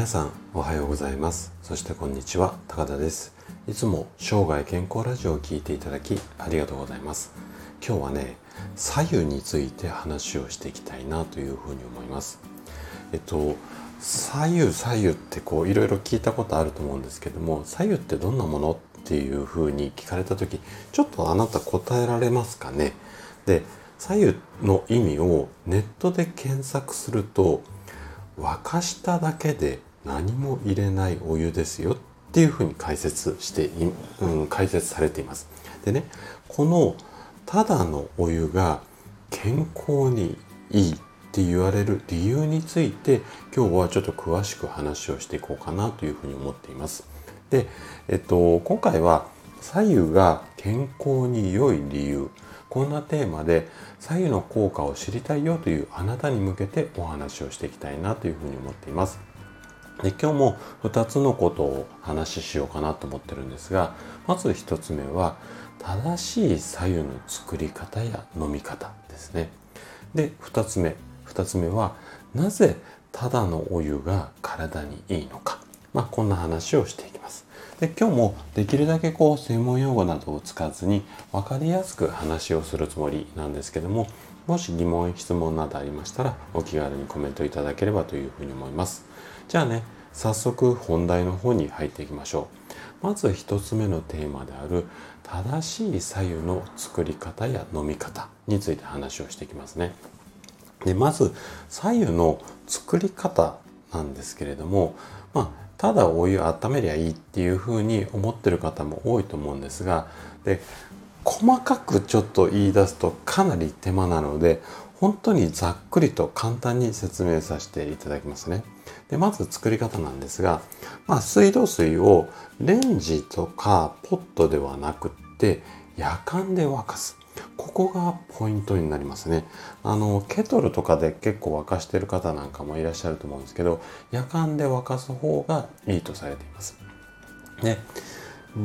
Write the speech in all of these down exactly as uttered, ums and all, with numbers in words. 皆さんおはようございます。そしてこんにちは、高田です。いつも生涯健康ラジオを聞いていただきありがとうございます。今日はね、白湯について話をしていきたいなというふうに思います。えっと白湯白湯ってこういろいろ聞いたことあると思うんですけども、白湯ってどんなものっていうふうに聞かれた時、ちょっとあなた答えられますかね。で、白湯の意味をネットで検索すると、沸かしただけで何も入れないお湯ですよっていうふうに解説して、うん、解説されています。でね、このただのお湯が健康にいいって言われる理由について、今日はちょっと詳しく話をしていこうかなというふうに思っています。で、えっと、今回は白湯が健康に良い理由、こんなテーマで白湯の効果を知りたいよというあなたに向けてお話をしていきたいなというふうに思っています。で、今日もふたつのことを話ししようかなと思ってるんですが、まずひとつめは正しい白湯の作り方や飲み方ですね。で、ふたつめふたつめはなぜただのお湯が体にいいのか、まあ、こんな話をしていきます。で、今日もできるだけこう専門用語などを使わずに分かりやすく話をするつもりなんですけども、もし疑問、質問などありましたらお気軽にコメントいただければというふうに思います。じゃあね、早速本題の方に入っていきましょう。まず一つ目のテーマである正しい白湯の作り方や飲み方について話をしていきますね。で、まず白湯の作り方なんですけれども、まあただお湯を温めりゃいいっていうふうに思ってる方も多いと思うんですが、で、細かくちょっと言い出すとかなり手間なので、本当にざっくりと簡単に説明させていただきますね。で、まず作り方なんですが、まあ、水道水をレンジとかポットではなくってやかんで沸かす。ここがポイントになりますね。あのケトルとかで結構沸かしてる方なんかもいらっしゃると思うんですけど、やかんで沸かす方がいいとされています。で、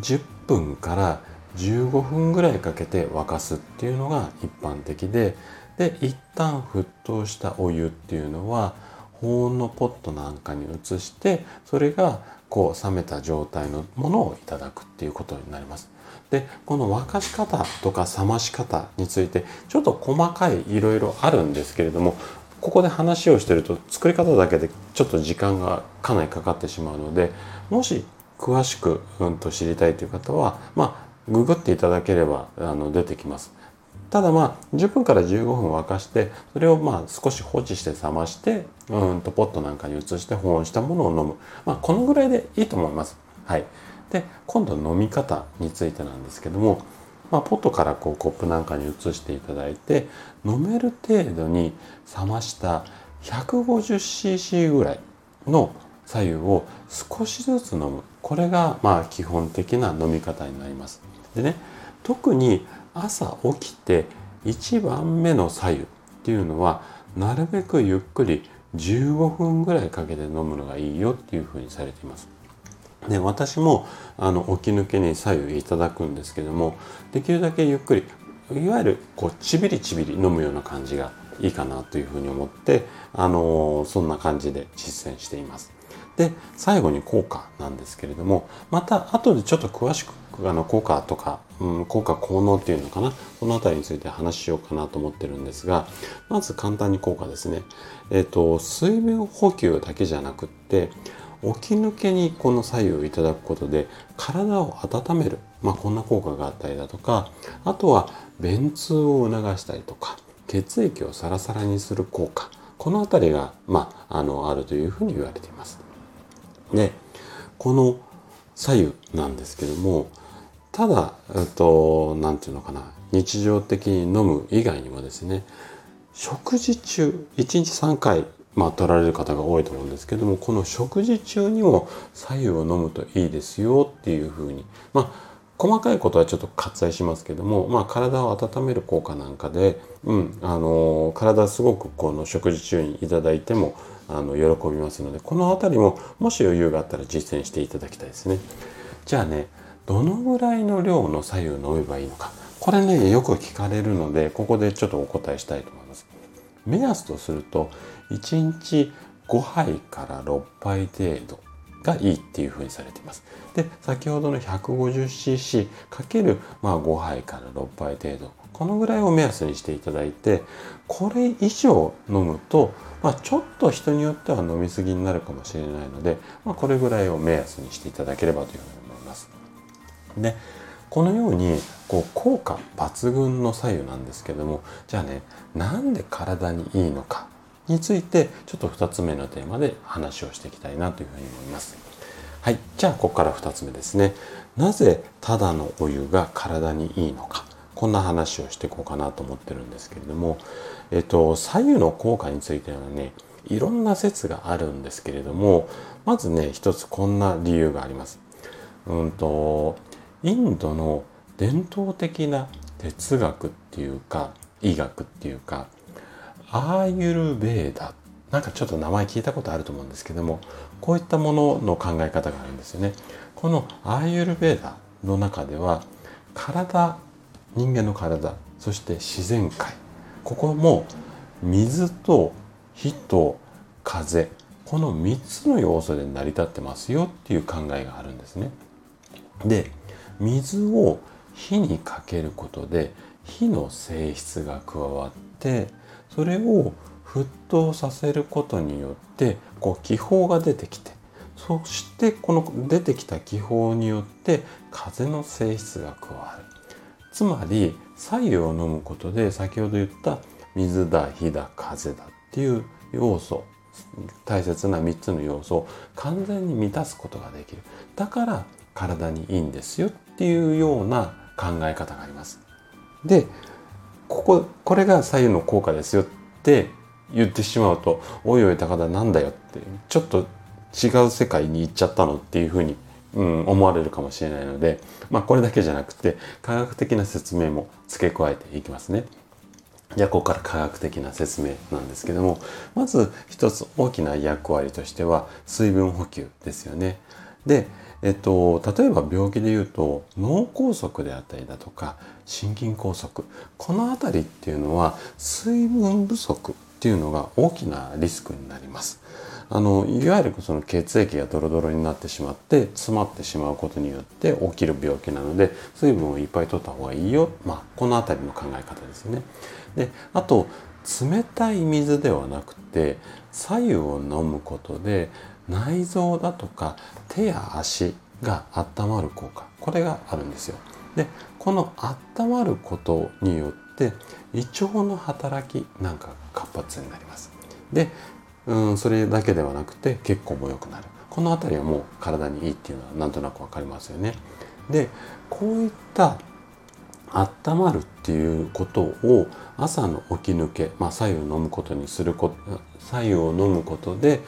じゅっぷんからじゅうごふんぐらいかけて沸かすっていうのが一般的で、で、一旦沸騰したお湯っていうのは保温のポットなんかに移して、それがこう冷めた状態のものをいただくっていうことになります。で、この沸かし方とか冷まし方についてちょっと細かいいろいろあるんですけれども、ここで話をしてると作り方だけでちょっと時間がかなりかかってしまうので、もし詳しくうんと知りたいという方は、まあ、ググっていただければあの出てきます。ただ、まあじゅっぷんからじゅうごふん沸かして、それをまあ少し放置して冷まして、うんとポットなんかに移して保温したものを飲む、まあ、このぐらいでいいと思います。はい。で、今度飲み方についてなんですけども、まあ、ポットからこうコップなんかに移していただいて、飲める程度に冷ました ひゃくごじゅっシーシー ぐらいの白湯を少しずつ飲む。これがまあ基本的な飲み方になります。でね、特に朝起きていちばんめの白湯っていうのは、なるべくゆっくりじゅうごふんぐらいかけて飲むのがいいよっていうふうにされています。で、私もあの起き抜けに白湯いただくんですけども、できるだけゆっくり、いわゆるこうちびりちびり飲むような感じがいいかなというふうに思って、あのー、そんな感じで実践しています。で、最後に効果なんですけれども、また後でちょっと詳しくあの効果とか、うん、効果効能っていうのかな、このあたりについて話しようかなと思ってるんですが、まず簡単に効果ですね。えっと、水分補給だけじゃなくって、起き抜けにこの白湯をいただくことで体を温める、まあ、こんな効果があったりだとか、あとは便通を促したりとか、血液をサラサラにする効果、このあたりが、まあ、あのあるというふうに言われています。で、この白湯なんですけども、ただ、えっと、なんていうのかな、日常的に飲む以外にもですね、食事中いちにちさんかいまあ、取られる方が多いと思うんですけども、この食事中にも白湯を飲むといいですよっていうふうに、まあ、細かいことはちょっと割愛しますけども、まあ、体を温める効果なんかで、うん、あのー、体すごくこの食事中にいただいてもあの喜びますので、このあたりももし余裕があったら実践していただきたいですね。じゃあね、どのぐらいの量の白湯を飲めばいいのか、これね、よく聞かれるので、ここでちょっとお答えしたいと思います。目安とするといちにちごはいからろっぱい程度がいいっていうふうにされています。で、先ほどの ひゃくごじゅうシーシー かけるまあごはいからろっぱい程度、このぐらいを目安にしていただいて、これ以上飲むと、まあ、ちょっと人によっては飲み過ぎになるかもしれないので、まあ、これぐらいを目安にしていただければというふうに思います。で、このようにこう効果抜群の白湯なんですけども、じゃあね、なんで体にいいのかについてちょっとふたつめのテーマで話をしていきたいなというふうに思います。はい、じゃあここからふたつめですね。なぜただのお湯が体にいいのか、こんな話をしていこうかなと思ってるんですけれども、えっと白湯の効果についてはね、いろんな説があるんですけれども、まずね、一つこんな理由があります。うんとインドの伝統的な哲学っていうか医学っていうかアーユルベーダ、なんかちょっと名前聞いたことあると思うんですけども、こういったものの考え方があるんですよね。このアーユルベーダの中では体、人間の体、そして自然界、ここも水と火と風、このみっつの要素で成り立ってますよっていう考えがあるんですね。で、水を火にかけることで火の性質が加わって、それを沸騰させることによってこう気泡が出てきて、そしてこの出てきた気泡によって風の性質が加わる。つまり白湯を飲むことで、先ほど言った水だ火だ風だっていう要素、大切なみっつの要素を完全に満たすことができる。だから体にいいんですよっていうような考え方があります。で、こここれが白湯の効果ですよって言ってしまうと、おいおい高田なんだよって、ちょっと違う世界に行っちゃったのっていうふうに、うん、思われるかもしれないので、まあ、これだけじゃなくて科学的な説明も付け加えていきますね。じゃあここから科学的な説明なんですけども、まず一つ大きな役割としては水分補給ですよね。で、えっと、例えば病気でいうと脳梗塞であったりだとか心筋梗塞、このあたりっていうのは水分不足っていうのが大きなリスクになります。あのいわゆるその血液がドロドロになってしまって詰まってしまうことによって起きる病気なので、水分をいっぱい取った方がいいよ、まあ、このあたりの考え方ですよね。で、あと冷たい水ではなくて白湯を飲むことで内臓だとか手や足が温まる効果、これがあるんですよ。で、この温まることによって胃腸の働きなんか活発になります。で、うん、それだけではなくて血行も良くなる。このあたりはもう体にいいっていうのはなんとなくわかりますよね。で、こういった温まるっていうことを朝の起き抜け、まあ、白湯を飲むことにすること、白湯を飲むことで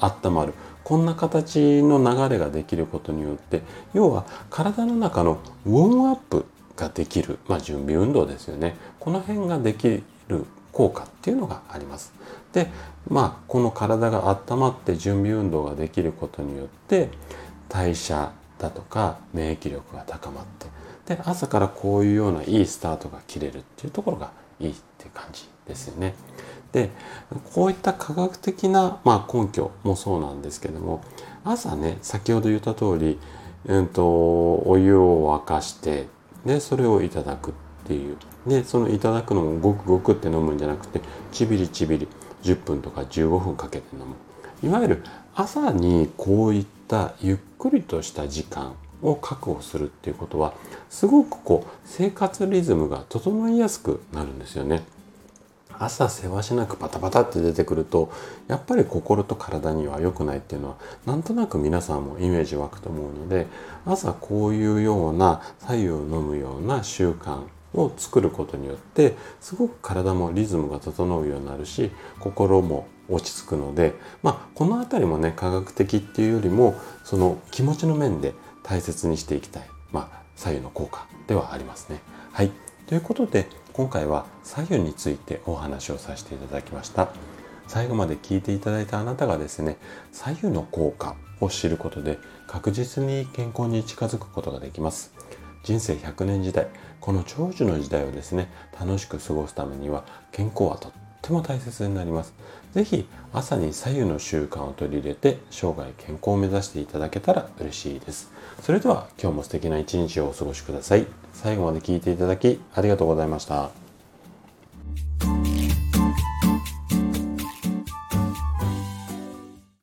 温まる、こんな形の流れができることによって、要は体の中のウォームアップができる、まあ、準備運動ですよね。この辺ができる効果っていうのがあります。で、まあ、この体が温まって準備運動ができることによって代謝だとか免疫力が高まって、で、朝からこういうようないいスタートが切れるっていうところがいいって感じですよね。で、こういった科学的な、まあ、根拠もそうなんですけども、朝ね、先ほど言った通り、うんと、お湯を沸かして、で、それをいただくっていう。で、そのいただくのもごくごくって飲むんじゃなくて、ちびりちびりじゅっぷんとかじゅうごふんかけて飲む。いわゆる朝にこういったゆっくりとした時間を確保するっていうことは、すごくこう生活リズムが整いやすくなるんですよね。朝せわしなくパタパタって出てくると、やっぱり心と体には良くないっていうのはなんとなく皆さんもイメージ湧くと思うので、朝こういうような白湯を飲むような習慣を作ることによって、すごく体もリズムが整うようになるし、心も落ち着くので、まあ、このあたりもね、科学的っていうよりもその気持ちの面で大切にしていきたい、まあ、白湯の効果ではありますね。はい、ということで今回は白湯についてお話をさせていただきました。最後まで聞いていただいたあなたがですね、白湯の効果を知ることで確実に健康に近づくことができます。人生ひゃくねん時代、この長寿の時代をですね、楽しく過ごすためには健康はとっっても大切になります。ぜひ朝に左右の習慣を取り入れて生涯健康を目指していただけたら嬉しいです。それでは今日も素敵な一日をお過ごしください。最後まで聞いていただきありがとうございました。